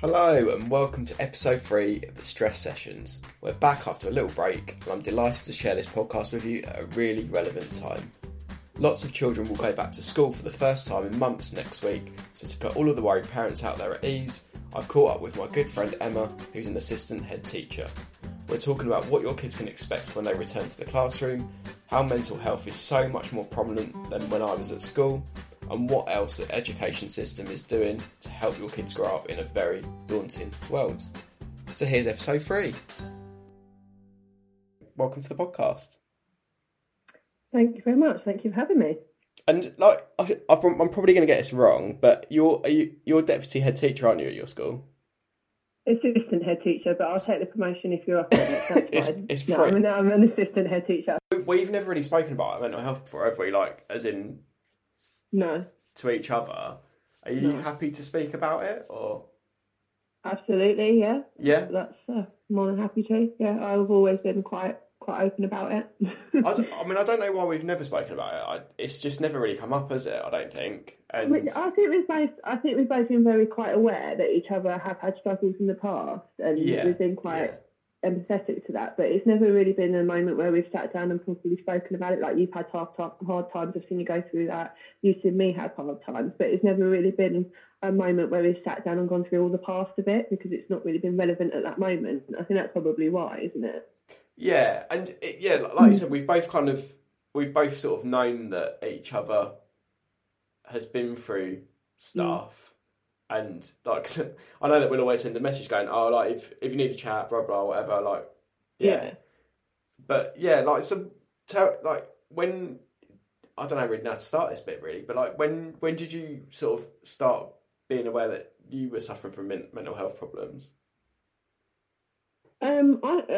Hello and welcome to episode 3 of the Stress Sessions. We're back after a little break and I'm delighted to share this podcast with you at a really relevant time. Lots of children will go back to school for the first time in months next week, so to put all of the worried parents out there at ease, I've caught up with my good friend Emma, who's an assistant head teacher. We're talking about what your kids can expect when they return to the classroom, how mental health is so much more prominent than when I was at school, and what else the education system is doing to help your kids grow up in a very daunting world. So here's episode 3. Welcome to the podcast. Thank you very much. Thank you for having me. And I'm probably going to get this wrong, but you're deputy head teacher, aren't you, at your school? Assistant head teacher, but I'll take the promotion if you're up for it. I'm an assistant head teacher. We've never really spoken about mental health before, have we? No. To each other. Are you happy to speak about it, or? Absolutely, yeah. Yeah. That's more than happy to. Yeah, I've always been quite open about it. I don't know why we've never spoken about it. It's just never really come up, has it? I don't think. And I think we've both been very quite aware that each other have had struggles in the past, and we've been quite empathetic to that. But it's never really been a moment where we've sat down and properly spoken about it. Like, you've had hard times. I've seen you go through that. You've seen me have hard times. But it's never really been a moment where we've sat down and gone through all the past of it, because it's not really been relevant at that moment. I think that's probably why, isn't it? Yeah, and like you said, we've both sort of known that each other has been through stuff, and I know that we'll always send a message going, if you need to chat, blah blah, whatever, when I don't know really how to start this bit really, but when did you sort of start being aware that you were suffering from mental health problems?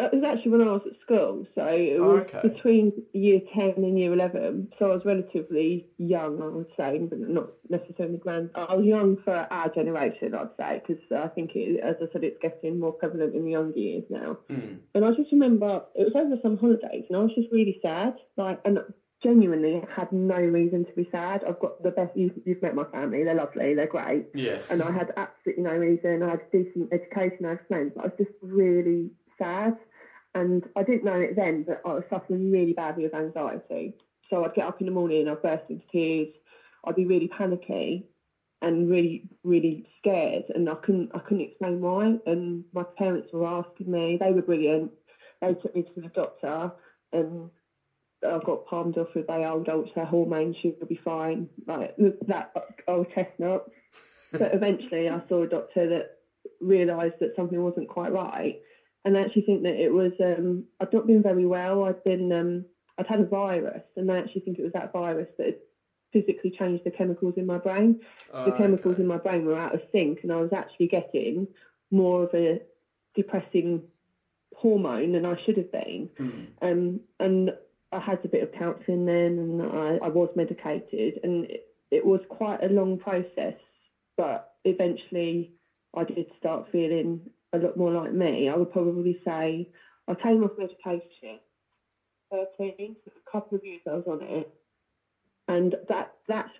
It was actually when I was at school, so it was between year 10 and year 11, so I was relatively young, I would say, but not necessarily grand. I was young for our generation, I'd say, because I think, as I said, it's getting more prevalent in the younger years now. Mm. And I just remember, it was over some holidays, and I was just really sad, and genuinely had no reason to be sad. I've got the best, you've met my family, they're lovely, they're great. Yeah. And I had absolutely no reason, I had a decent education, I had friends, but I was just really sad. And I didn't know it then, but I was suffering really badly with anxiety. So I'd get up in the morning and I'd burst into tears, I'd be really panicky and really, really scared, and I couldn't explain why. And my parents were asking me, they were brilliant, they took me to the doctor, and I've got palmed off with their old ulcer hormones, she'll be fine, that old chestnut. But eventually I saw a doctor that realised that something wasn't quite right, and I actually think that it was, I'd not been very well, I'd had a virus, and I actually think it was that virus that had physically changed the chemicals in my brain. The chemicals in my brain were out of sync, and I was actually getting more of a depressing hormone than I should have been. And I had a bit of counselling then, and I was medicated, and it was quite a long process, but eventually I did start feeling a lot more like me. I would probably say I came off medication 13, a couple of years I was on it, and that's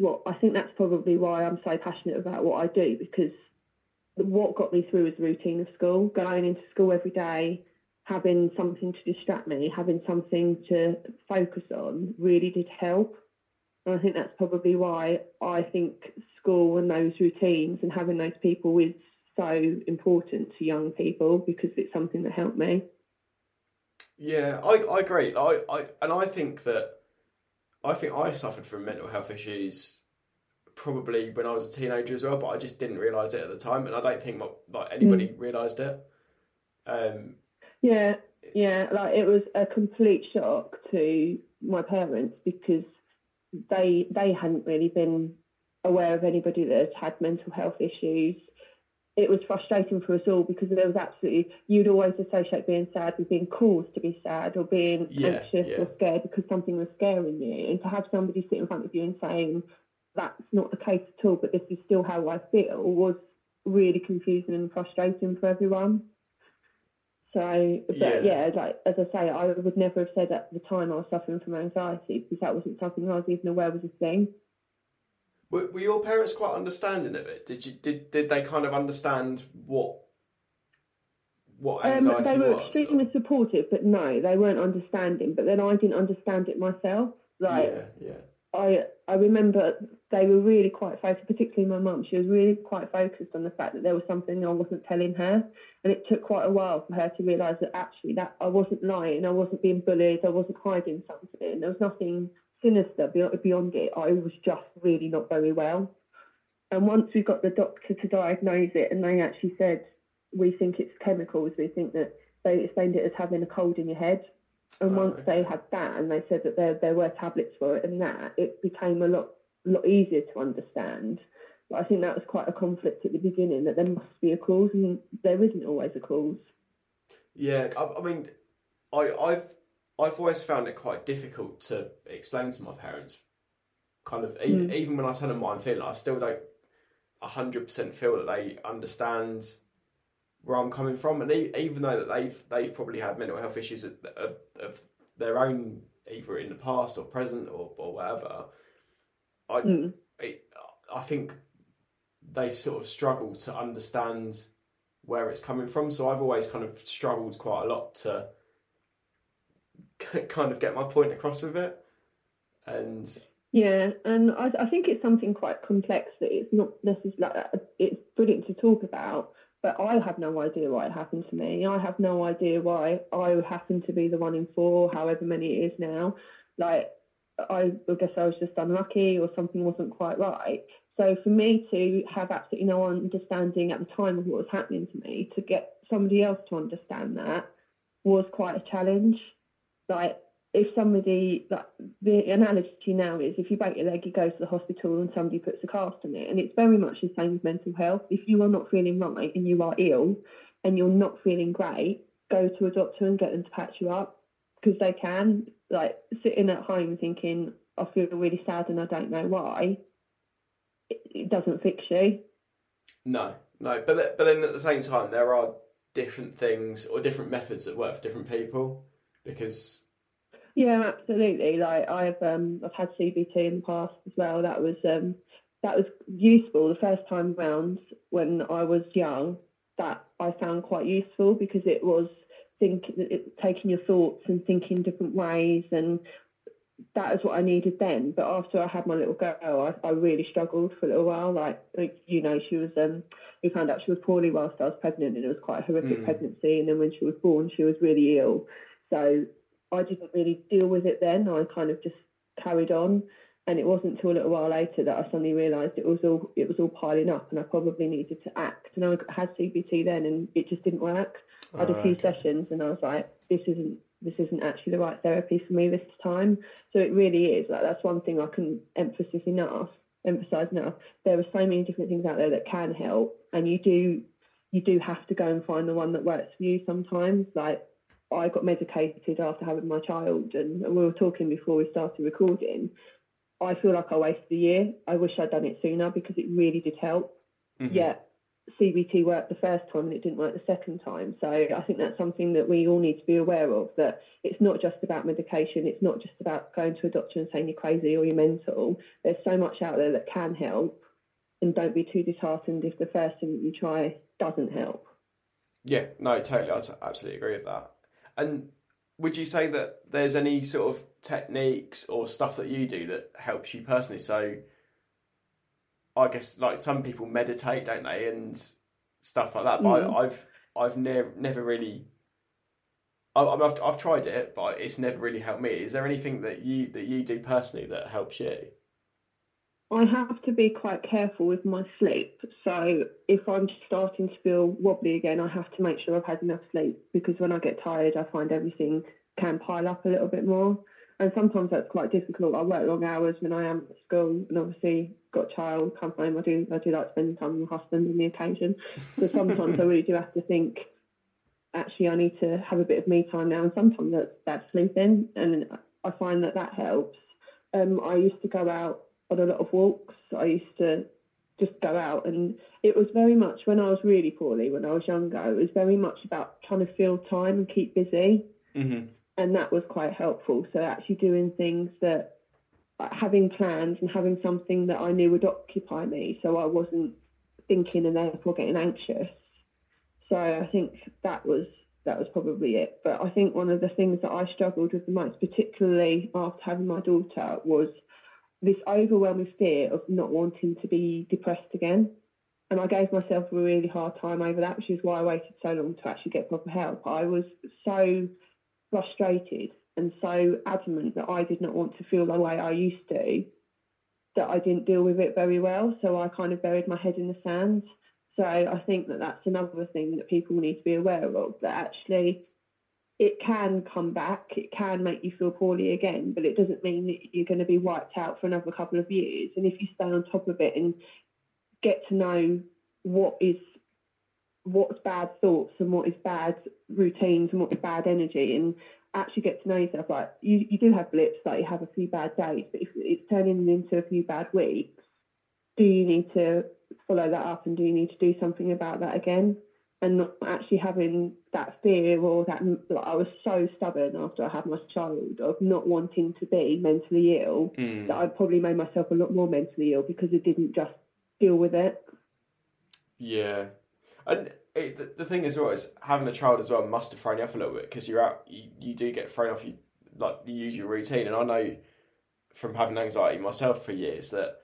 probably why I'm so passionate about what I do, because what got me through was the routine of school, going into school every day, having something to distract me, having something to focus on really did help. And I think that's probably why I think school and those routines and having those people is so important to young people, because it's something that helped me. Yeah, I agree. I think I suffered from mental health issues probably when I was a teenager as well, but I just didn't realise it at the time, and I don't think anybody realised it. It was a complete shock to my parents, because they hadn't really been aware of anybody that had mental health issues. It was frustrating for us all, because there was absolutely, you'd always associate being sad with being caused to be sad, or being anxious or scared because something was scaring you, and to have somebody sit in front of you and saying that's not the case at all, but this is still how I feel, was really confusing and frustrating for everyone. So, as I say, I would never have said at the time I was suffering from anxiety, because that wasn't something I was even aware was a thing. Were your parents quite understanding of it? Did they kind of understand what anxiety was? They were extremely supportive, but no, they weren't understanding. But then I didn't understand it myself. I remember they were really quite focused, particularly my mum. She was really quite focused on the fact that there was something I wasn't telling her, and it took quite a while for her to realise that actually that I wasn't lying, I wasn't being bullied, I wasn't hiding something. There was nothing sinister beyond it. I was just really not very well. And once we got the doctor to diagnose it, and they actually said, we think it's chemicals. We think that they explained it as having a cold in your head. And once they had that, and they said that there were tablets for it, and that it became a lot easier to understand. But I think that was quite a conflict at the beginning, that there must be a cause, and there isn't always a cause. Yeah, I mean, I've always found it quite difficult to explain to my parents. Kind of even when I tell them what I'm feeling, I still don't 100% feel that they understand where I'm coming from, and even though that they've probably had mental health issues of their own, either in the past or present or whatever, I think they sort of struggle to understand where it's coming from. So I've always kind of struggled quite a lot to kind of get my point across with it, and. Yeah, and I think it's something quite complex that it's not necessarily it's brilliant to talk about. But I have no idea why it happened to me. I have no idea why I happened to be the one in four, however many it is now. I guess I was just unlucky, or something wasn't quite right. So for me to have absolutely no understanding at the time of what was happening to me, to get somebody else to understand that was quite a challenge. The analogy now is, if you break your leg, you go to the hospital and somebody puts a cast on it, and it's very much the same as mental health. If you are not feeling right and you are ill and you're not feeling great, go to a doctor and get them to patch you up, because they can. Sitting at home thinking, I feel really sad and I don't know why, it doesn't fix you. No, but then at the same time, there are different things or different methods that work for different people, because. Yeah, absolutely. I've had CBT in the past as well. That was useful the first time round when I was young. That I found quite useful, because it was taking your thoughts and thinking different ways, and that is what I needed then. But after I had my little girl, I really struggled for a little while. She was. We found out she was poorly whilst I was pregnant, and it was quite a horrific pregnancy. And then when she was born, she was really ill. So. I didn't really deal with it then. I kind of just carried on, and it wasn't until a little while later that I suddenly realised it was all piling up, and I probably needed to act. And I had CBT then, and it just didn't work. I had a few sessions, and I was like, this isn't actually the right therapy for me this time. So it really is that's one thing I can emphasise enough. There are so many different things out there that can help, and you do have to go and find the one that works for you sometimes. I got medicated after having my child, and we were talking before we started recording. I feel like I wasted a year. I wish I'd done it sooner, because it really did help. Mm-hmm. Yeah, CBT worked the first time and it didn't work the second time. So I think that's something that we all need to be aware of, that it's not just about medication. It's not just about going to a doctor and saying you're crazy or you're mental. There's so much out there that can help, and don't be too disheartened if the first thing that you try doesn't help. Yeah, no, totally. I absolutely agree with that. And would you say that there's any sort of techniques or stuff that you do that helps you personally? So I guess some people meditate, don't they, and stuff like that. But I've never really. I've tried it, but it's never really helped me. Is there anything that you do personally that helps you? I have to be quite careful with my sleep. So if I'm starting to feel wobbly again, I have to make sure I've had enough sleep, because when I get tired, I find everything can pile up a little bit more. And sometimes that's quite difficult. I work long hours when I am at school, and obviously got a child, come home. I do like spending time with my husband on the occasion. So sometimes I really do have to think, actually, I need to have a bit of me time now. And sometimes that's sleeping. And I find that helps. I used to go out on a lot of walks. I used to just go out, and it was very much, when I was really poorly, when I was younger, it was very much about trying to fill time and keep busy, and that was quite helpful. So actually doing things that having plans and having something that I knew would occupy me, so I wasn't thinking and therefore getting anxious. So I think that was probably it. But I think one of the things that I struggled with the most, particularly after having my daughter, was this overwhelming fear of not wanting to be depressed again. And I gave myself a really hard time over that, which is why I waited so long to actually get proper help. I was so frustrated and so adamant that I did not want to feel the way I used to, that I didn't deal with it very well. So I kind of buried my head in the sand. So I think that that's another thing that people need to be aware of, that actually it can come back, it can make you feel poorly again, but it doesn't mean that you're going to be wiped out for another couple of years. And if you stay on top of it and get to know what's bad thoughts and what is bad routines and what is bad energy, and actually get to know yourself, like you do have blips, like you have a few bad days, but if it's turning into a few bad weeks, do you need to follow that up and do you need to do something about that again? And not actually having that fear or that, like, I was so stubborn after I had my child of not wanting to be mentally ill that I probably made myself a lot more mentally ill because I didn't just deal with it. Yeah. And the thing as well is having a child as well must have thrown you off a little bit, because you're out, you do get thrown off the usual routine. And I know from having anxiety myself for years that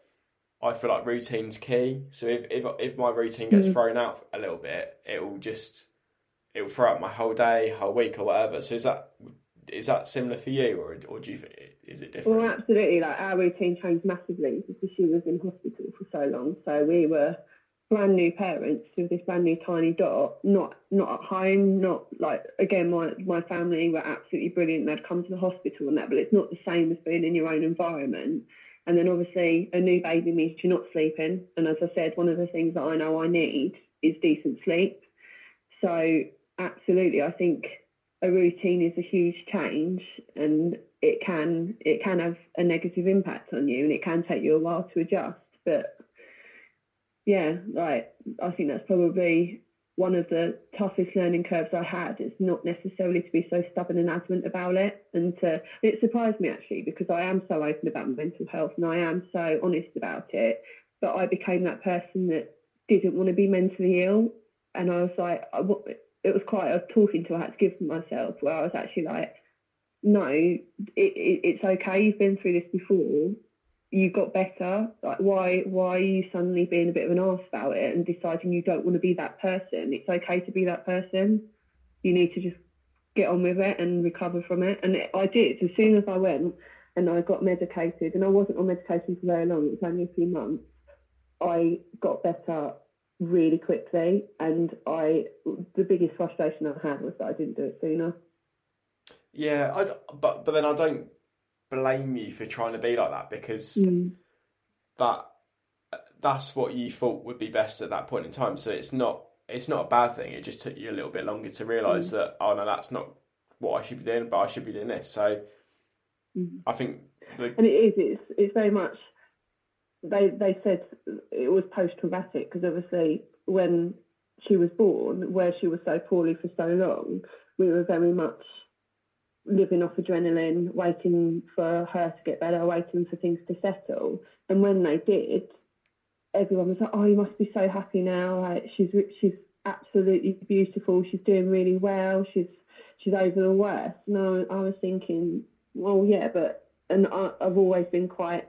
I feel like routine's key. So if my routine gets thrown out a little bit, it'll throw out my whole day, whole week, or whatever. So is that similar for you, or do you think is it different? Well, absolutely. Like, our routine changed massively because she was in hospital for so long. So we were brand new parents with this brand new tiny dot, not at home, not like, again, my family were absolutely brilliant. They'd come to the hospital and that, but it's not the same as being in your own environment. And then obviously a new baby means you're not sleeping. And as I said, one of the things that I know I need is decent sleep. So absolutely, I think a routine is a huge change, and it can have a negative impact on you, and it can take you a while to adjust. But yeah, like, I think that's probably one of the toughest learning curves I had, is not necessarily to be so stubborn and adamant about it. And it surprised me, actually, because I am so open about mental health and I am so honest about it. But I became that person that didn't want to be mentally ill. And I was like, it was quite a talking to I had to give myself, where I was actually like, no, it's okay. You've been through this before. You got better. Like, why are you suddenly being a bit of an arse about it and deciding you don't want to be that person? It's okay to be that person. You need to just get on with it and recover from it. And I did. As soon as I went and I got medicated, and I wasn't on medication for very long, it was only a few months, I got better really quickly. And the biggest frustration I had was that I didn't do it sooner. Yeah, but then I don't blame you for trying to be like that, because that's what you thought would be best at that point in time. So it's not a bad thing. It just took you a little bit longer to realise that, oh no, that's not what I should be doing, but I should be doing this. So I think and it's very much, they said it was post-traumatic, because obviously when she was born, where she was so poorly for so long, we were very much living off adrenaline, waiting for her to get better, waiting for things to settle. And when they did, everyone was like, oh, you must be so happy now. Like, she's absolutely beautiful. She's doing really well. She's over the worst. And I was thinking, well, yeah, but... And I've always been quite...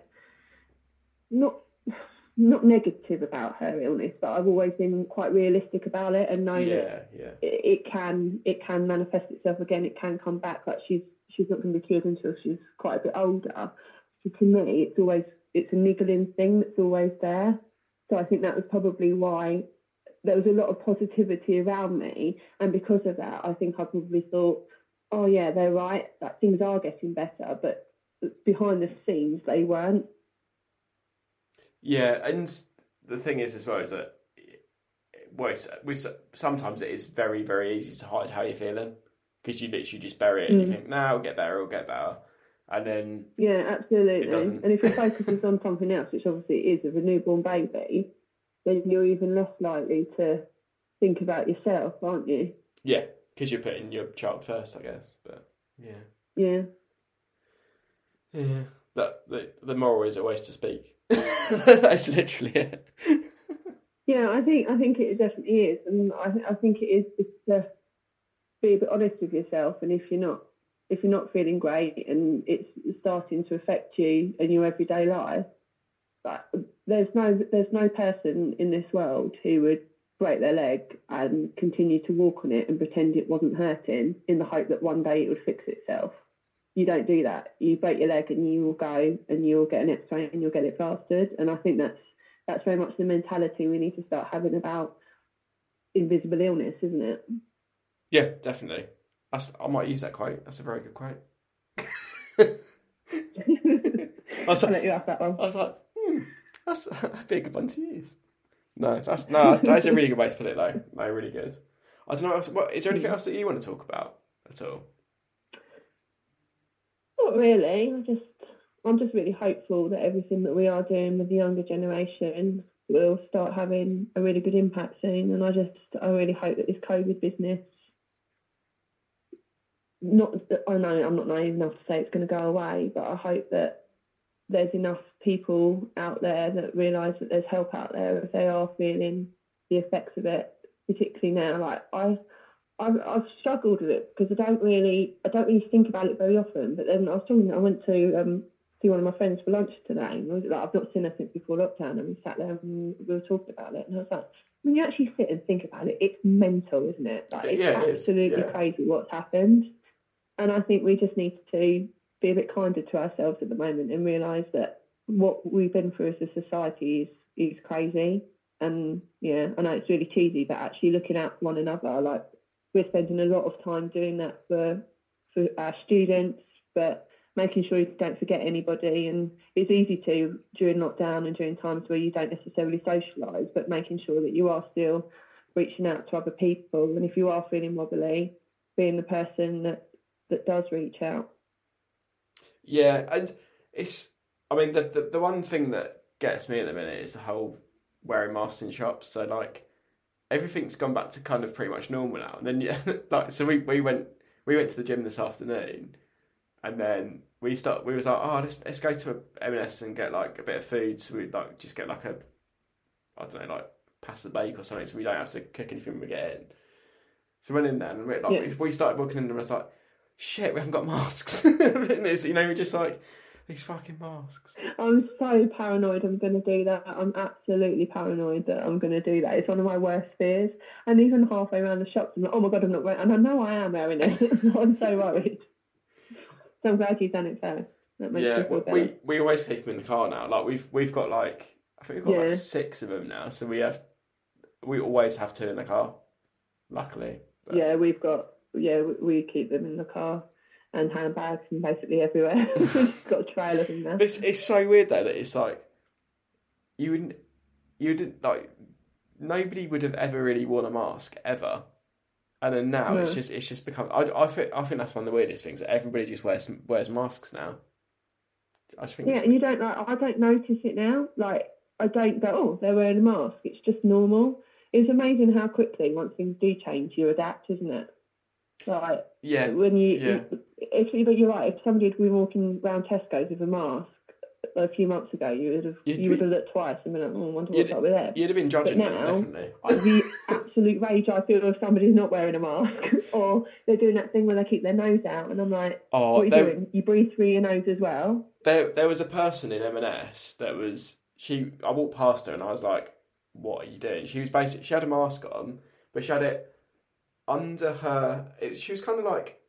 Not negative about her illness, but I've always been quite realistic about it and known that it can manifest itself again. It can come back. Like, she's not going to be cured until she's quite a bit older. So to me, it's a niggling thing that's always there. So I think that was probably why there was a lot of positivity around me, and because of that, I think I probably thought, oh yeah, they're right. That things are getting better, but behind the scenes, they weren't. Yeah, and the thing is as well is that sometimes it is very, very easy to hide how you're feeling, because you literally just bury it and you think, no, it'll get better. And then... Yeah, absolutely. It doesn't. And if your focus is on something else, which obviously it is with a newborn baby, then you're even less likely to think about yourself, aren't you? Yeah, because you're putting your child first, I guess. But yeah. Yeah. Yeah. that the moral is always to speak. That's literally it. Yeah, I think it definitely is, and I think it is just to be a bit honest with yourself. And if you're not feeling great, and it's starting to affect you in your everyday life, but there's no person in this world who would break their leg and continue to walk on it and pretend it wasn't hurting in the hope that one day it would fix itself. You don't do that. You break your leg and you will go and you'll get an X-ray and you'll get it plastered. And I think that's very much the mentality we need to start having about invisible illness, isn't it? Yeah, definitely. I might use that quote. That's a very good quote. I'll let you have that one. I was like, that'd be a good one to use. No, that's a really good way to put it, though. No, really good. I don't know what else. Is there anything else that you want to talk about at all? Not really. I'm just really hopeful that everything that we are doing with the younger generation will start having a really good impact soon. And I really hope that this COVID business, I'm not naive enough to say it's going to go away, but I hope that there's enough people out there that realise that there's help out there if they are feeling the effects of it, particularly now. Like I've struggled with it because I don't really think about it very often. But then I went to see one of my friends for lunch today, and I was like, I've not seen her since before lockdown, and we sat there and we were talking about it, and I was like, when you actually sit and think about it, it's mental, isn't it? Like it's absolutely crazy what's happened, and I think we just need to be a bit kinder to ourselves at the moment and realise that what we've been through as a society is crazy. And yeah, I know it's really cheesy, but actually looking out for one another, like we're spending a lot of time doing that for our students, but making sure you don't forget anybody. And it's easy to during lockdown and during times where you don't necessarily socialise, but making sure that you are still reaching out to other people. And if you are feeling wobbly, being the person that does reach out. Yeah, and it's, I mean, the one thing that gets me at the minute is the whole wearing masks in shops. So, like, everything's gone back to kind of pretty much normal now. And then, yeah, like, so we went to the gym this afternoon, and then we was like, oh, let's go to a M&S and get, like, a bit of food. So we'd, like, just get, like, I don't know, like, pasta bake or something, so we don't have to cook anything when we get in. So we went in there, and we're, like, we started walking in, and I was like, shit, we haven't got masks. You know, we're just like, these fucking masks. I'm so paranoid I'm going to do that. I'm absolutely paranoid that I'm going to do that. It's one of my worst fears. And even halfway around the shops, I'm like, oh my God, I'm not wearing it. And I know I am wearing it. I'm so worried. So I'm glad you've done it first. That makes me feel better. We always keep them in the car now. Like, we've got, like, I think we've got like 6 of them now. So we always have 2 in the car, luckily. But... yeah, we keep them in the car and handbags and basically everywhere. We've just got a trail of them there. It's so weird though that it's like you didn't like nobody would have ever really worn a mask ever, and then now it's just become. I think that's one of the weirdest things that everybody just wears masks now. I just think and you don't like. I don't notice it now. Like I don't go, oh, they're wearing a mask. It's just normal. It's amazing how quickly once things do change, you adapt, isn't it? Like but you're right. If somebody had been walking around Tesco's with a mask a few months ago, you would have looked twice and been like, oh, I wonder what's up with that. You'd have been judging them, definitely. The absolute rage I feel if somebody's not wearing a mask or they're doing that thing where they keep their nose out, and I'm like, oh, what are you doing? You breathe through your nose as well. There was a person in M&S that was I walked past her and I was like, what are you doing? She was she had a mask on, but she had it under her, she was kind of like,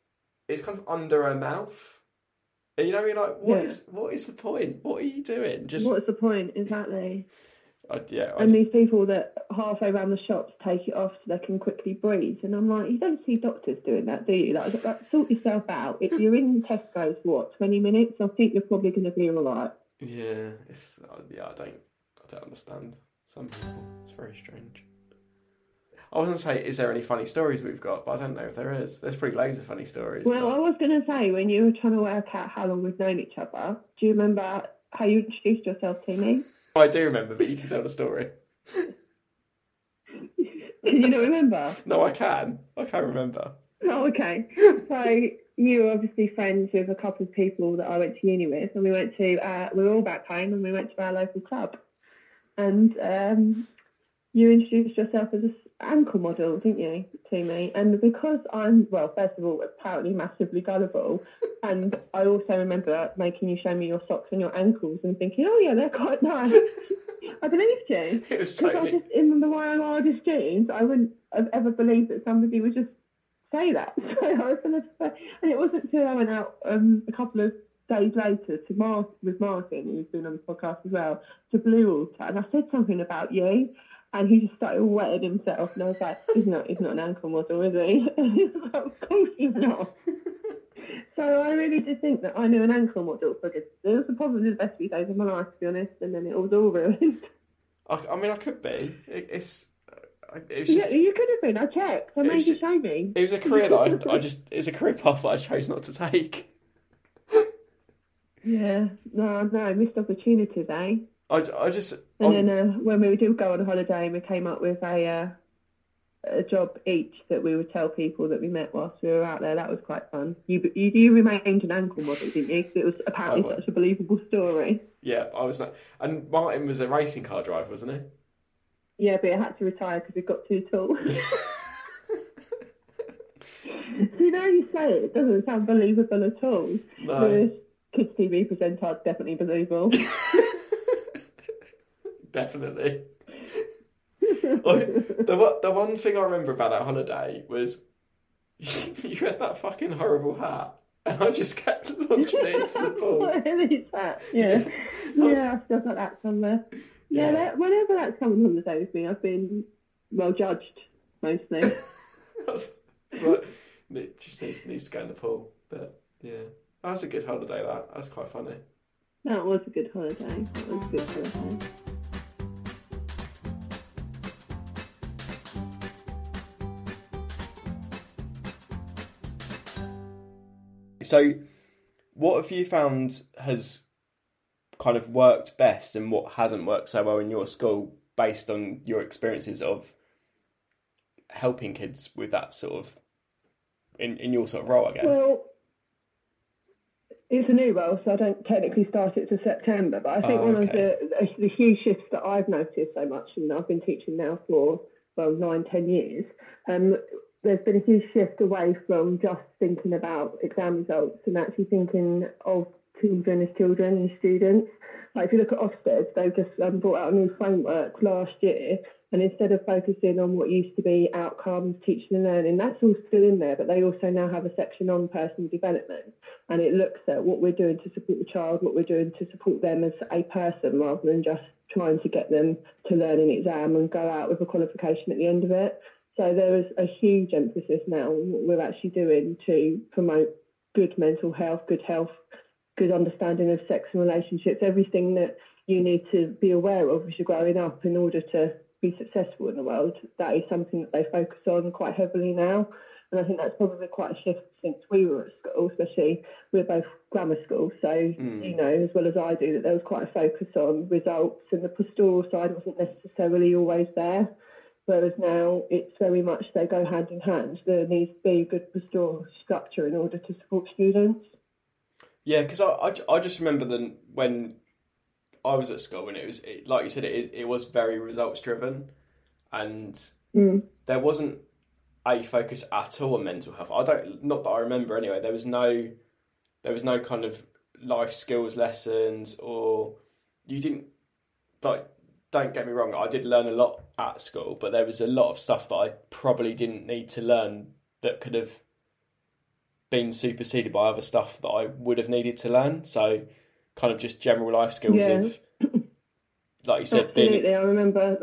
it's kind of under her mouth, and you know, you're like, what is the point? What are you doing? Just what's the point? Exactly. These people that halfway around the shops take it off so they can quickly breathe, and I'm like, you don't see doctors doing that, do you? Like sort yourself out. If you're in Tesco's, 20 minutes, I think you're probably going to be all right. Yeah, I don't understand some people. It's very strange. I was going to say, is there any funny stories we've got? But I don't know if there is. There's pretty loads of funny stories. Well, I was going to say, when you were trying to work out how long we've known each other, do you remember how you introduced yourself to me? I do remember, but you can tell the story. You don't remember? No, I can. I can't remember. Oh, okay. So you were obviously friends with a couple of people that I went to uni with, and we went to, we were all back home, and we went to our local club. And you introduced yourself as an ankle model, didn't you, to me? And because I'm, well, first of all, apparently massively gullible, and I also remember making you show me your socks and your ankles and thinking, oh, yeah, they're quite nice. I believed you. It was totally... Because in my wildest dreams, I wouldn't have ever believed that somebody would just say that. So I was going to say, and it wasn't until I went out a couple of days later to with Martin, who's been on the podcast as well, to Blue Water, and I said something about you, and he just started wetting himself, and I was like, he's not an ankle model, is he? And he was like, of course he's not. So I really did think that I knew an ankle model for this. It was probably the best few days of my life, to be honest, and then it was all ruined. I mean, I could be. It was just, yeah, you could have been. I checked. I made you show me. It was a career that it's a career path that I chose not to take. Yeah, no, missed opportunities, eh? Then when we did go on a holiday, and we came up with a job each that we would tell people that we met whilst we were out there. That was quite fun. You remained an ankle model, didn't you? Because it was apparently such a believable story. Yeah, I was not. And Martin was a racing car driver, wasn't he? Yeah, but it had to retire because it got too tall. See, now you say it doesn't sound believable at all. No. The Kids TV presenter is definitely believable. Definitely. The one thing I remember about that holiday was you had that fucking horrible hat. And I just kept launching it into the pool. What is that? Yeah. Yeah, I've still got that somewhere. Yeah, whenever that's come on the day with me, I've been well judged mostly. It's like, it just needs to go in the pool, but yeah, that was a good holiday. That's quite funny. That was a good holiday. So, what have you found has kind of worked best and what hasn't worked so well in your school based on your experiences of helping kids with that sort of in your sort of role, I guess? Well, it's a new role, so I don't technically start it till September, but I think one of the huge shifts that I've noticed so much, and I've been teaching now for 9-10 years, there's been a huge shift away from just thinking about exam results and actually thinking of children as children and students. Like if you look at Ofsted, they've just brought out a new framework last year, and instead of focusing on what used to be outcomes, teaching and learning, that's all still in there, but they also now have a section on personal development, and it looks at what we're doing to support the child, what we're doing to support them as a person, rather than just trying to get them to learn an exam and go out with a qualification at the end of it. So there is a huge emphasis now on what we're actually doing to promote good mental health, good health, good understanding of sex and relationships, everything that you need to be aware of as you're growing up in order to be successful in the world. That is something that they focus on quite heavily now. And I think that's probably quite a shift since we were at school, especially we're both grammar school. So, you know, as well as I do, that there was quite a focus on results, and the pastoral side wasn't necessarily always there. Whereas now it's very much they go hand in hand. There needs to be a good pastoral structure in order to support students. Yeah, because I just remember when I was at school, and it was, like you said, it was very results driven, and there wasn't a focus at all on mental health. Not that I remember anyway. There was no kind of life skills lessons, or you didn't like. Don't get me wrong, I did learn a lot at school, but there was a lot of stuff that I probably didn't need to learn that could have been superseded by other stuff that I would have needed to learn. So kind of just general life skills of, like you said, absolutely. I remember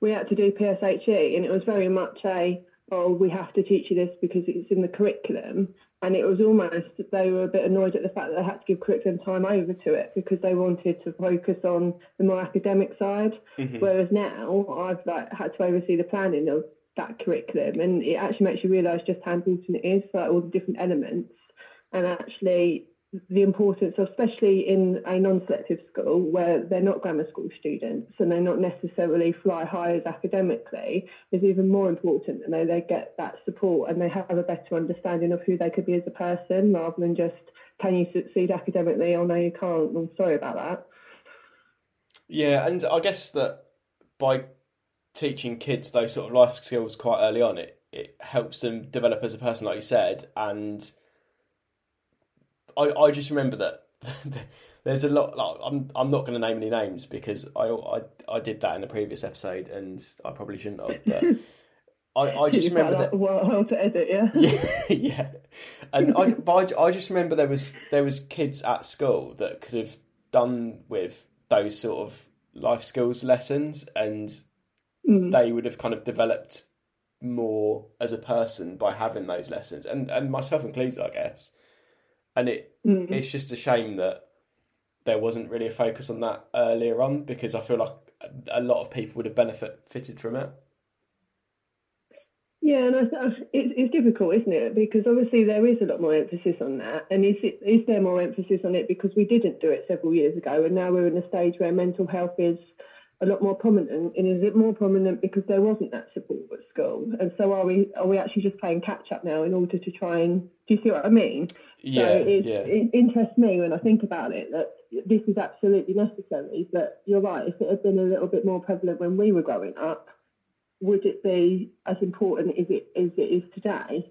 we had to do PSHE, and it was very much we have to teach you this because it's in the curriculum. And it was almost, they were a bit annoyed at the fact that they had to give curriculum time over to it because they wanted to focus on the more academic side. Mm-hmm. Whereas now I've had to oversee the planning of that curriculum, and it actually makes you realise just how important it is for all the different elements. And actually the importance of, especially in a non-selective school where they're not grammar school students and they're not necessarily fly high academically, is even more important, and they get that support and they have a better understanding of who they could be as a person, rather than just, can you succeed academically? Oh no, you can't. I'm sorry about that. Yeah, and I guess that by teaching kids those sort of life skills quite early on, it helps them develop as a person, like you said. And I just remember that there's a lot, like, I'm not going to name any names because I did that in the previous episode and I probably shouldn't have, but I just remember that. Well, how to edit, yeah? Yeah. And I just remember there was kids at school that could have done with those sort of life skills lessons, and they would have kind of developed more as a person by having those lessons, and myself included, I guess. And it's just a shame that there wasn't really a focus on that earlier on, because I feel like a lot of people would have benefited from it. Yeah, and it's difficult, isn't it? Because obviously there is a lot more emphasis on that. And is there more emphasis on it because we didn't do it several years ago, and now we're in a stage where mental health is a lot more prominent? And is it more prominent because there wasn't that support at school? And so are we actually just playing catch up now in order to try and, do you see what I mean? Yeah, so it interests me when I think about it that this is absolutely necessary. But you're right, if it had been a little bit more prevalent when we were growing up, would it be as important as it is today?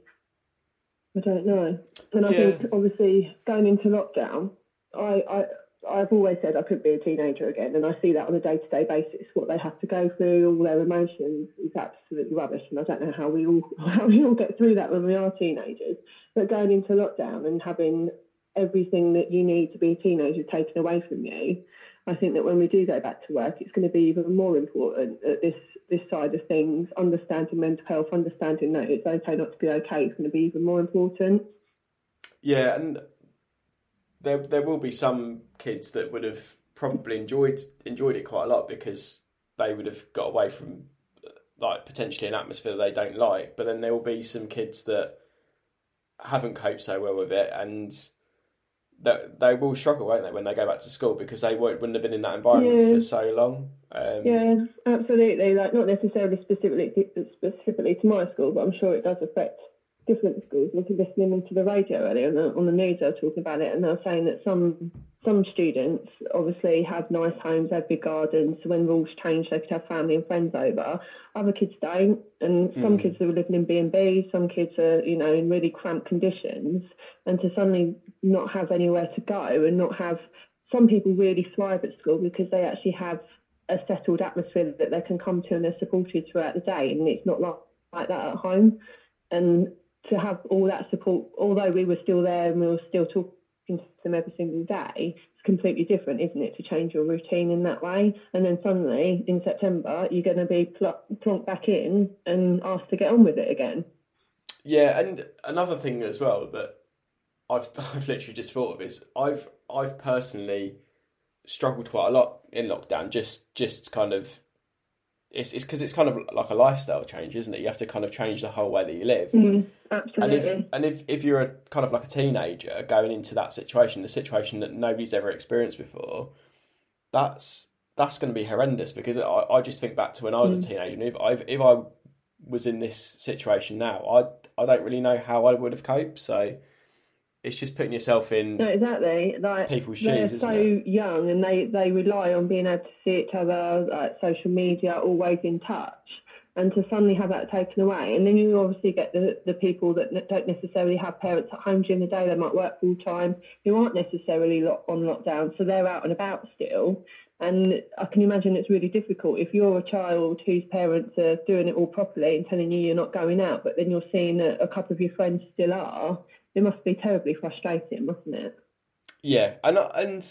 I don't know. And I think obviously going into lockdown, I've always said I couldn't be a teenager again, and I see that on a day-to-day basis. What they have to go through, all their emotions, is absolutely rubbish, and I don't know how we all get through that when we are teenagers. But going into lockdown and having everything that you need to be a teenager taken away from you, I think that when we do go back to work, it's going to be even more important that this side of things, understanding mental health, understanding that it's okay not to be okay, is going to be even more important. Yeah, and there will be some kids that would have probably enjoyed it quite a lot because they would have got away from, like, potentially an atmosphere they don't like. But then there will be some kids that haven't coped so well with it, and they will struggle, won't they, when they go back to school, because they wouldn't have been in that environment for so long. Yeah, absolutely. Like, not necessarily specifically to my school, but I'm sure it does affect different schools. I was listening to the radio earlier on the news, they were talking about it, and they were saying that some students obviously have nice homes, have big gardens, so when rules change they could have family and friends over. Other kids don't, and some kids are living in B&B, some kids are, you know, in really cramped conditions, and to suddenly not have anywhere to go and not have... Some people really thrive at school because they actually have a settled atmosphere that they can come to and they're supported throughout the day, and it's not like that at home. And to have all that support, although we were still there and we were still talking to them every single day, it's completely different, isn't it, to change your routine in that way? And then suddenly in September, you're going to be plonked back in and asked to get on with it again. Yeah, and another thing as well that I've literally just thought of is I've personally struggled quite a lot in lockdown. Just kind of. It's because it's kind of like a lifestyle change, isn't it? You have to kind of change the whole way that you live. Absolutely. And if you're a kind of like a teenager going into that situation, the situation that nobody's ever experienced before, that's going to be horrendous, because I just think back to when I was a teenager, and if I was in this situation now, I don't really know how I would have coped, so... It's just putting yourself in like, people's shoes, isn't it? They're so young, and they rely on being able to see each other, like social media, always in touch. And to suddenly have that taken away. And then you obviously get the people that don't necessarily have parents at home during the day. They might work full-time, who aren't necessarily on lockdown, so they're out and about still. And I can imagine it's really difficult if you're a child whose parents are doing it all properly and telling you you're not going out, but then you're seeing a couple of your friends still are. It must be terribly frustrating, mustn't it? Yeah, and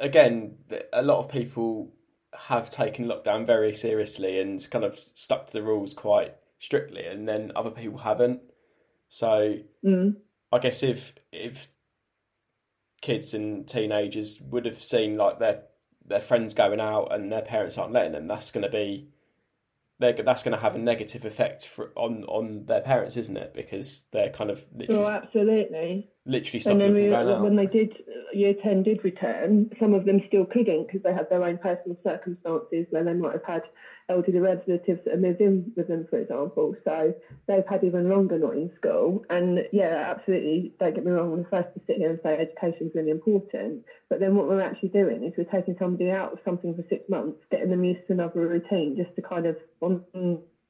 again, a lot of people have taken lockdown very seriously and kind of stuck to the rules quite strictly, and then other people haven't. So I guess if kids and teenagers would have seen like their friends going out and their parents aren't letting them, that's going to have a negative effect on their parents, isn't it? Because they're kind of literally... Oh, absolutely. literally stopped them from going out. When they did, year 10 did return, some of them still couldn't because they had their own personal circumstances where they might have had elderly relatives that have moved in with them, for example. So they've had even longer not in school. And yeah, absolutely, don't get me wrong, I'm the first to sit here and say education's really important. But then what we're actually doing is we're taking somebody out of something for 6 months, getting them used to another routine just to kind of, on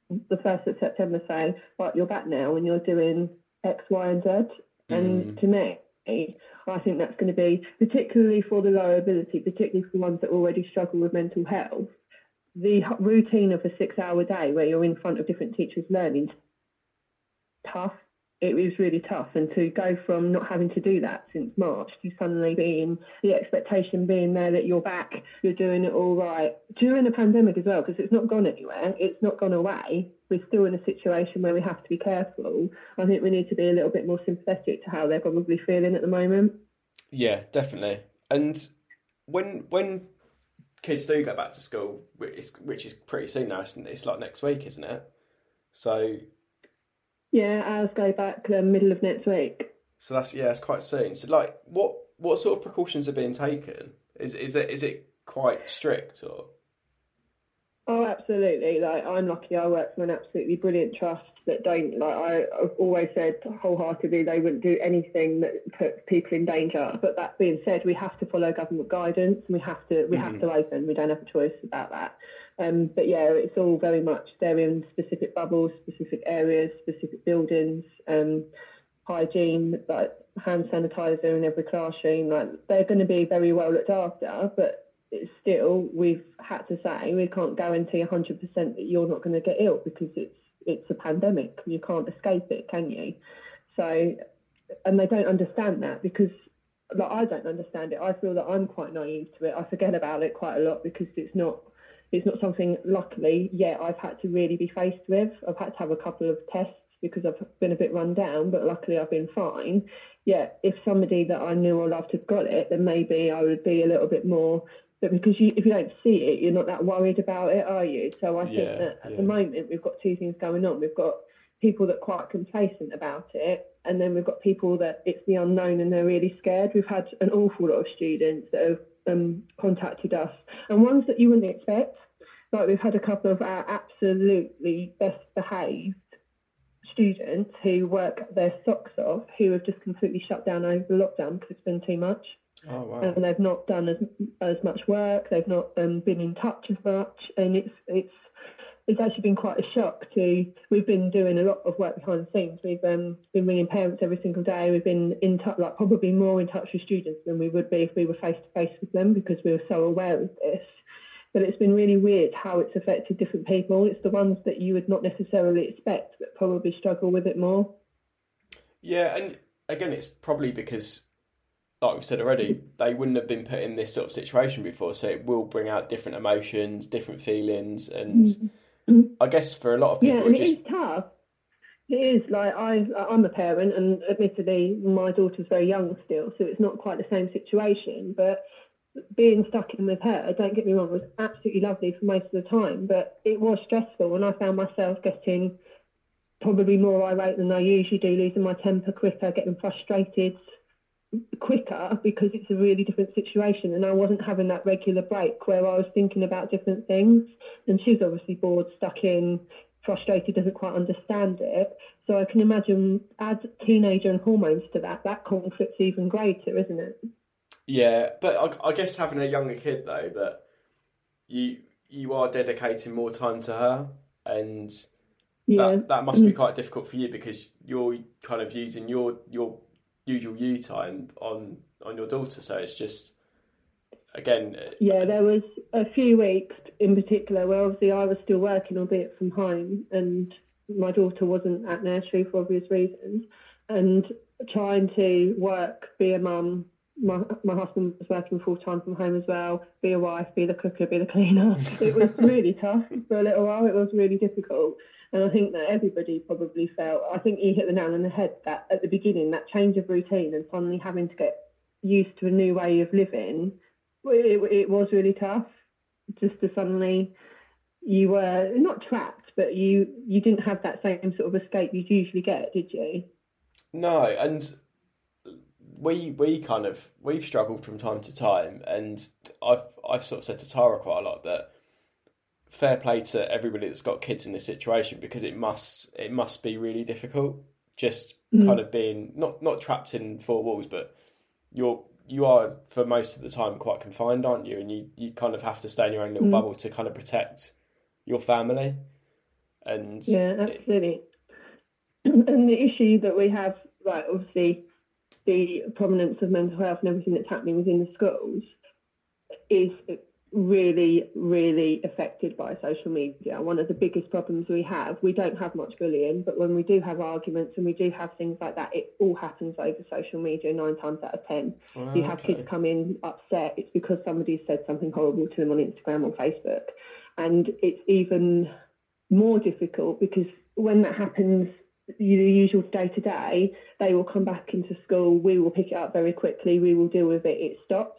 the 1st of September, say, right, you're back now and you're doing X, Y and Z. And to me, I think that's going to be, particularly for the lower ability, particularly for ones that already struggle with mental health, the routine of a 6-hour day where you're in front of different teachers learning, tough. It was really tough. And to go from not having to do that since March to suddenly being, the expectation being there that you're back, you're doing it all right. During the pandemic as well, because it's not gone anywhere, it's not gone away. We're still in a situation where we have to be careful. I think we need to be a little bit more sympathetic to how they're probably feeling at the moment. Yeah, definitely. And when kids do go back to school, which is pretty soon now, it's like next week, isn't it? So... yeah, ours go back the middle of next week. So that's, yeah, it's quite soon. So like, what sort of precautions are being taken? Is it quite strict or? Oh, absolutely. Like, I'm lucky. I work for an absolutely brilliant trust that don't, like, I've always said wholeheartedly they wouldn't do anything that puts people in danger. But that being said, we have to follow government guidance and we have to open. We don't have a choice about that. But yeah, it's all very much, they're in specific bubbles, specific areas, specific buildings, hygiene, like hand sanitizer in every classroom. Like, they're going to be very well looked after, but it's still, we've had to say we can't guarantee 100% that you're not going to get ill because it's a pandemic. You can't escape it, can you? So, and they don't understand that because, like, I don't understand it. I feel that I'm quite naive to it. I forget about it quite a lot because it's not something, luckily, yet I've had to really be faced with. I've had to have a couple of tests because I've been a bit run down, but luckily I've been fine. Yet if somebody that I knew or loved had got it, then maybe I would be a little bit more... But because if you don't see it, you're not that worried about it, are you? So I think that at the moment we've got two things going on. We've got people that are quite complacent about it, and then we've got people that it's the unknown and they're really scared. We've had an awful lot of students that have contacted us, and ones that you wouldn't expect. Like, we've had a couple of our absolutely best behaved students who work their socks off, who have just completely shut down over the lockdown because it's been too much. Oh, wow. And they've not done as much work. They've not been in touch as much, and it's actually been quite a shock. We've been doing a lot of work behind the scenes. We've been ringing parents every single day. We've been in touch, like probably more in touch with students than we would be if we were face to face with them because we were so aware of this. But it's been really weird how it's affected different people. It's the ones that you would not necessarily expect that probably struggle with it more. Yeah, and again, it's probably because, like we've said already, they wouldn't have been put in this sort of situation before, so it will bring out different emotions, different feelings, and I guess for a lot of people... Yeah, and it is tough. It is. Like, I'm a parent, and admittedly, my daughter's very young still, so it's not quite the same situation, but being stuck in with her, don't get me wrong, was absolutely lovely for most of the time, but it was stressful, and I found myself getting probably more irate than I usually do, losing my temper quicker, getting frustrated quicker because it's a really different situation, and I wasn't having that regular break where I was thinking about different things, and she's obviously bored, stuck in, frustrated, doesn't quite understand it. So I can imagine, add teenager and hormones to that conflict's even greater, isn't it? Yeah, but I guess having a younger kid though, that you are dedicating more time to her, and that must be quite difficult for you because you're kind of using your usual you time on your daughter, so it's just, again... Yeah, there was a few weeks in particular where obviously I was still working, albeit from home, and my daughter wasn't at nursery for obvious reasons, and trying to work, be a mum, my husband was working full-time from home as well, be a wife, be the cooker, be the cleaner. It was really tough for a little while, it was really difficult. And I think that everybody probably felt, I think you hit the nail on the head that at the beginning, that change of routine and suddenly having to get used to a new way of living, it was really tough. Just to suddenly, you were not trapped, but you didn't have that same sort of escape you'd usually get, did you? No, and we've struggled from time to time, and I've sort of said to Tara quite a lot that fair play to everybody that's got kids in this situation, because it must be really difficult, just kind of being not trapped in four walls, but you are for most of the time quite confined, aren't you? And you kind of have to stay in your own little bubble to kind of protect your family. And yeah, absolutely. And the issue that we have, like, obviously the prominence of mental health and everything that's happening within the schools is really, really affected by social media. One of the biggest problems we don't have much bullying, but when we do have arguments and we do have things like that, it all happens over social media 9 times out of 10. Oh, you have kids come in upset, it's because somebody said something horrible to them on Instagram or Facebook. And it's even more difficult because when that happens, the usual day-to-day, they will come back into school, we will pick it up very quickly, we will deal with it, it stops.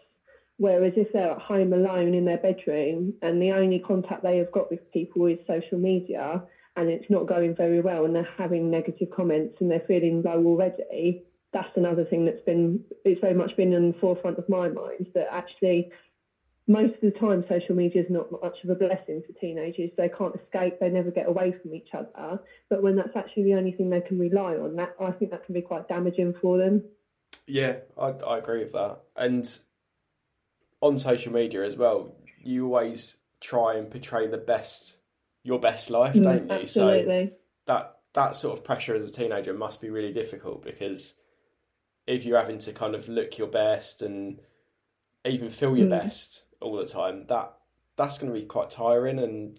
Whereas if they're at home alone in their bedroom and the only contact they have got with people is social media, and it's not going very well and they're having negative comments and they're feeling low already, that's another thing that's it's very much been in the forefront of my mind, that actually most of the time social media is not much of a blessing for teenagers. They can't escape, they never get away from each other. But when that's actually the only thing they can rely on, that I think that can be quite damaging for them. Yeah, I agree with that. And on social media as well, you always try and portray your best life, don't you? Absolutely. So that sort of pressure as a teenager must be really difficult, because if you're having to kind of look your best and even feel your best all the time, that's going to be quite tiring and,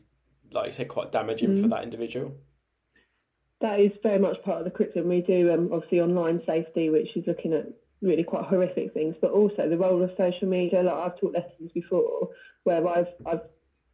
like you said, quite damaging for that individual. That is very much part of the curriculum. We do obviously online safety, which is looking at really quite horrific things, but also the role of social media. Like, I've taught lessons before where I've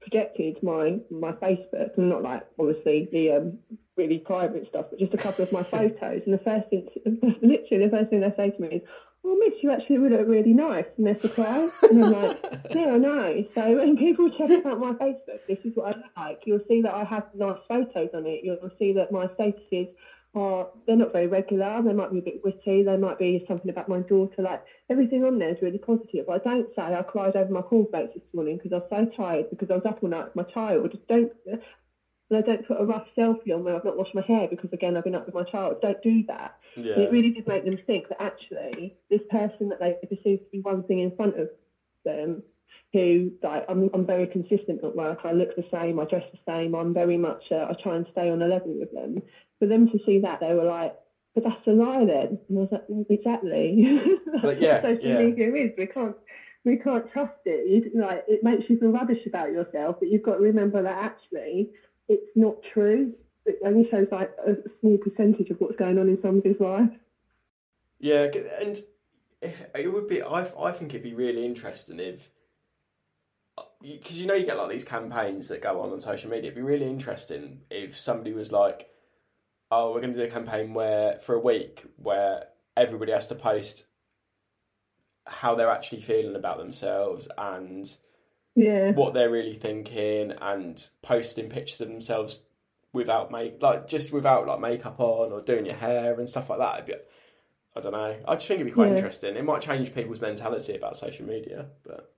projected my Facebook, and not like obviously the really private stuff, but just a couple of my photos, and the first thing they say to me is, "Well, Miss, you actually look really nice," and they're surprised. And I'm like, "Yeah, I know." So when people check out my Facebook, this is what I look like. You'll see that I have nice photos on it. You'll see that my statuses they're not very regular. They might be a bit witty. They might be something about my daughter. Like, everything on there is really positive. But I don't say I cried over my cornflakes this morning because I was so tired because I was up all night with my child. And I don't put a rough selfie on where I've not washed my hair because, again, I've been up with my child. Don't do that. Yeah. It really did make them think that actually this person that they perceive to be one thing in front of them, who, like, I'm very consistent at work, I look the same, I dress the same, I'm very much, I try and stay on a level with them. For them to see that, they were like, "But that's a lie then." And I was like, "Exactly." But yeah, that's what social media is. We can't trust it. Like, it makes you feel rubbish about yourself, but you've got to remember that actually it's not true. It only shows like a small percentage of what's going on in somebody's life. Yeah, and it would be. I think it'd be really interesting if, because you know you get like these campaigns that go on social media. It'd be really interesting if somebody was like, "Oh, we're going to do a campaign for a week where everybody has to post how they're actually feeling about themselves and." Yeah. What they're really thinking, and posting pictures of themselves without makeup on, or doing your hair and stuff like that. I don't know. I just think it'd be quite interesting. It might change people's mentality about social media, but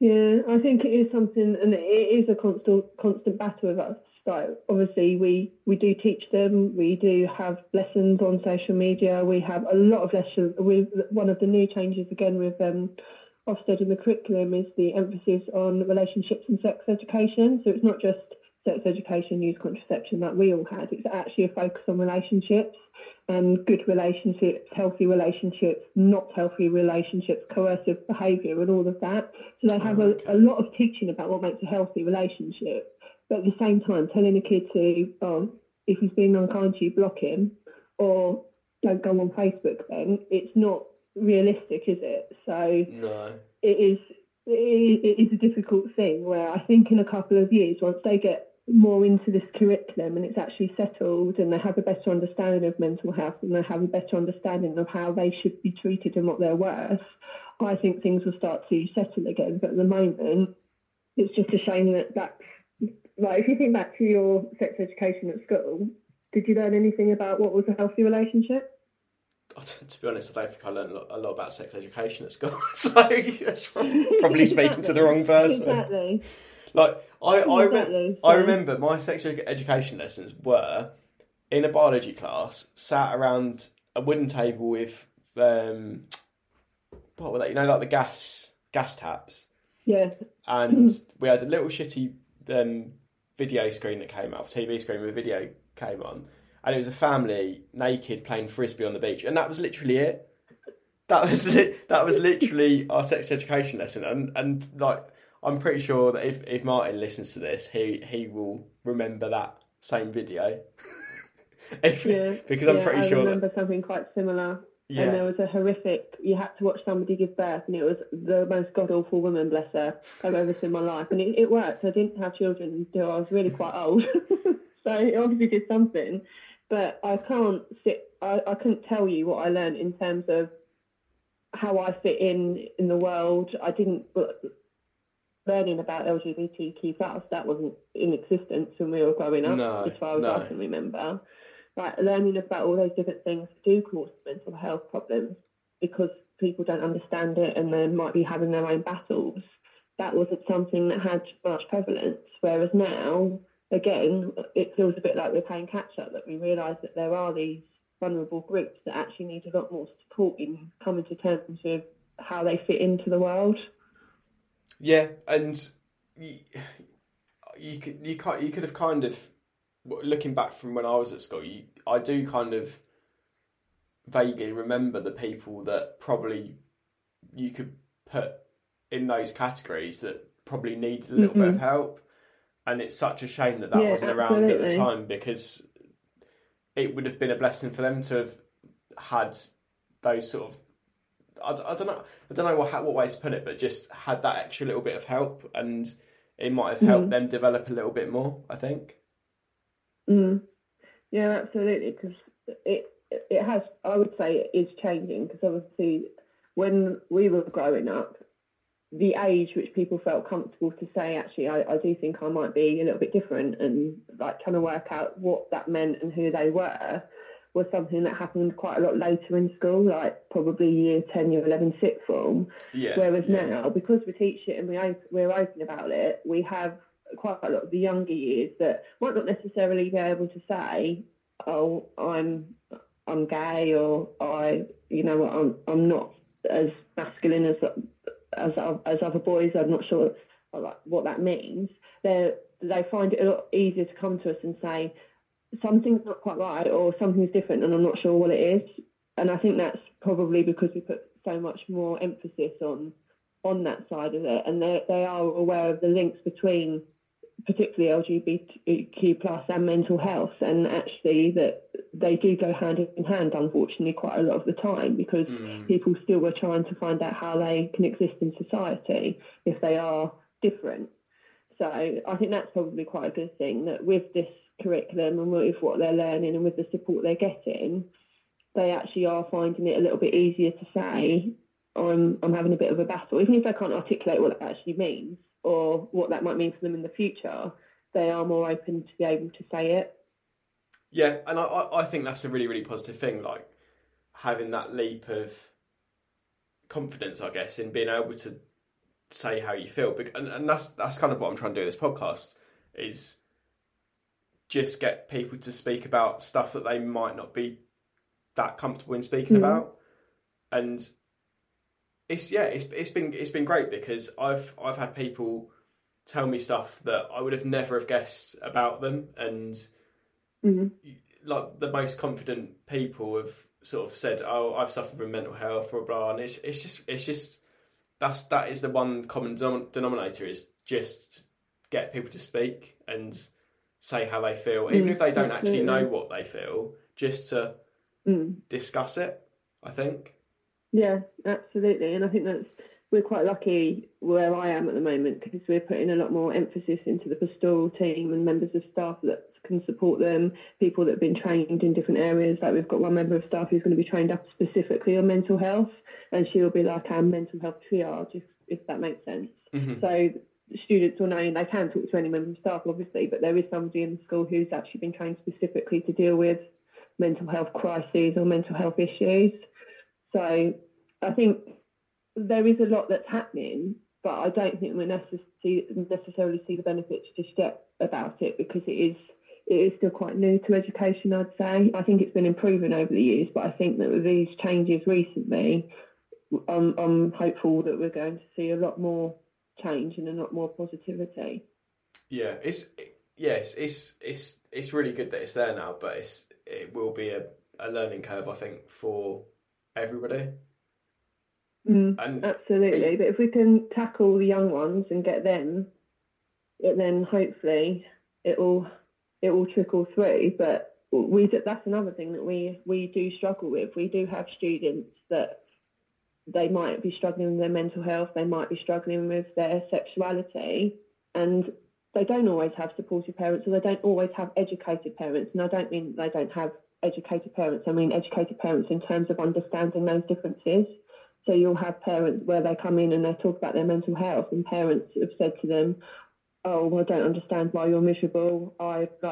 yeah, I think it is something, and it is a constant battle with us. Like, obviously we do teach them, we do have lessons on social media, we have a lot of lessons. With one of the new changes again with Ofsted in the curriculum is the emphasis on relationships and sex education. So it's not just sex education, use contraception that we all had. It's actually a focus on relationships, and good relationships, healthy relationships, not healthy relationships, coercive behaviour and all of that. So they have a lot of teaching about what makes a healthy relationship. But at the same time, telling a kid to, if he's being unkind to you, block him, or don't go on Facebook then, it's not realistic, is it? So no. It is a difficult thing where I think in a couple of years, once they get more into this curriculum and it's actually settled and they have a better understanding of mental health and they have a better understanding of how they should be treated and what they're worth, I think things will start to settle again. But at the moment, it's just a shame that like, if you think back to your sex education at school, did you learn anything about what was a healthy relationship? to be honest, I don't think I learned a lot about sex education at school, so that's probably speaking to the wrong person. Exactly. Like, I remember my sex education lessons were in a biology class, sat around a wooden table with, what were they? You know, like the gas taps. Yeah. And we had a little shitty video screen that came up, TV screen with video came on. And it was a family naked playing frisbee on the beach, and that was literally it. That was literally our sex education lesson. And like, I'm pretty sure that if Martin listens to this, he will remember that same video. Because I'm pretty sure I remember something quite similar. Yeah. And there was a horrific. You had to watch somebody give birth, and it was the most god awful woman, bless her, I've ever seen in my life. And it worked. I didn't have children until I was really quite old, so it obviously did something. But I can't sit. I couldn't tell you what I learned in terms of how I fit in the world. I didn't learning about LGBTQ+. That wasn't in existence when we were growing up, as far as I can remember. Like, learning about all those different things do cause mental health problems because people don't understand it and they might be having their own battles. That wasn't something that had much prevalence. Whereas now, again, it feels a bit like we're playing catch up, that we realise that there are these vulnerable groups that actually need a lot more support in coming to terms with how they fit into the world. Yeah, and you could have kind of, looking back from when I was at school, I do kind of vaguely remember the people that probably you could put in those categories that probably need a little bit of help. And it's such a shame that wasn't around at the time, because it would have been a blessing for them to have had those sort of, I don't know what way to put it, but just had that extra little bit of help, and it might have helped them develop a little bit more, I think. Mm. Yeah, absolutely, because it has, I would say it is changing, because obviously when we were growing up, the age which people felt comfortable to say, actually, I do think I might be a little bit different, and like trying to work out what that meant and who they were, was something that happened quite a lot later in school, like probably year 10, year 11, sixth form. Yeah, whereas now, because we teach it and we're open about it, we have quite a lot of the younger years that might not necessarily be able to say, oh, I'm gay, or I'm not as masculine as other boys. I'm not sure what that means. They find it a lot easier to come to us and say something's not quite right, or something's different, and I'm not sure what it is. And I think that's probably because we put so much more emphasis on that side of it, and they are aware of the links between particularly LGBTQ plus and mental health, and actually that they do go hand in hand, unfortunately, quite a lot of the time, because people still are trying to find out how they can exist in society if they are different. So I think that's probably quite a good thing, that with this curriculum and with what they're learning and with the support they're getting, they actually are finding it a little bit easier to say, I'm having a bit of a battle, even if they can't articulate what that actually means or what that might mean for them in the future. They are more open to be able to say it. Yeah, and I think that's a really, really positive thing, like having that leap of confidence, I guess, in being able to say how you feel. And that's kind of what I'm trying to do in this podcast, is just get people to speak about stuff that they might not be that comfortable in speaking about. And it's been great, because I've had people tell me stuff that I would have never have guessed about them, and like the most confident people have sort of said, "Oh, I've suffered from mental health, blah blah," and it's just that is the one common denominator, is just get people to speak and say how they feel, even if they don't actually know what they feel, just to discuss it, I think. Yeah, absolutely. And I think we're quite lucky where I am at the moment, because we're putting a lot more emphasis into the pastoral team and members of staff that can support them, people that have been trained in different areas. Like, we've got one member of staff who's going to be trained up specifically on mental health, and she'll be like our mental health triage, if that makes sense. So students will know they can talk to any member of staff, obviously, but there is somebody in the school who's actually been trained specifically to deal with mental health crises or mental health issues. So I think there is a lot that's happening, but I don't think we necessarily see the benefits just yet about it, because it is still quite new to education, I'd say. I think it's been improving over the years, but I think that with these changes recently, I'm hopeful that we're going to see a lot more change and a lot more positivity. Yeah, it's really good that it's there now, but it will be a learning curve, I think, for everybody. Absolutely, but if we can tackle the young ones and get them, then hopefully it will trickle through. But that's another thing that we do struggle with. We do have students that they might be struggling with their mental health, they might be struggling with their sexuality, and they don't always have supportive parents, or they don't always have educated parents. And I don't mean they don't have educated parents, I mean educated parents in terms of understanding those differences. So you'll have parents where they come in and they talk about their mental health, and parents have said to them, oh, I don't understand why you're miserable,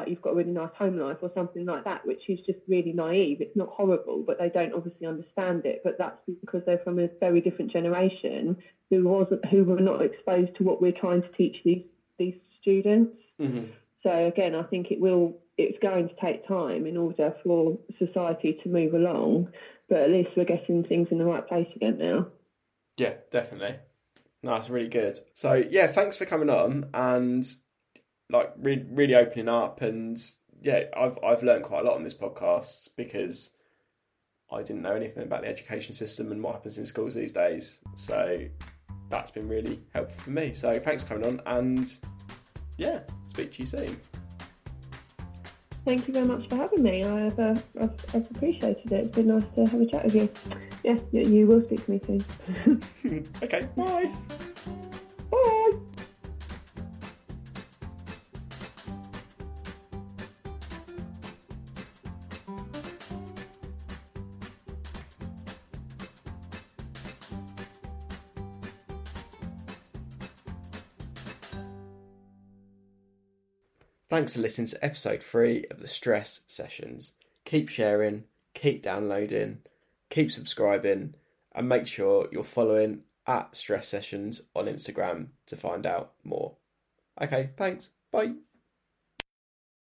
you've got a really nice home life or something like that, which is just really naive. It's not horrible, but they don't obviously understand it. But that's because they're from a very different generation who were not exposed to what we're trying to teach these students. Mm-hmm. So again, I think it's going to take time in order for society to move along, but at least we're getting things in the right place again now. Yeah, definitely. No, it's really good. So yeah, thanks for coming on and really opening up. And yeah, I've learned quite a lot on this podcast, because I didn't know anything about the education system and what happens in schools these days. So that's been really helpful for me. So thanks for coming on, and yeah, speak to you soon. Thank you very much for having me. I've appreciated it. It's been nice to have a chat with you. Yeah, you will speak to me soon. Okay, bye. Bye. Thanks for listening to episode 3 of the Stress Sessions. Keep sharing, keep downloading, keep subscribing, and make sure you're following @Stress Sessions on Instagram to find out more. Okay, thanks. Bye.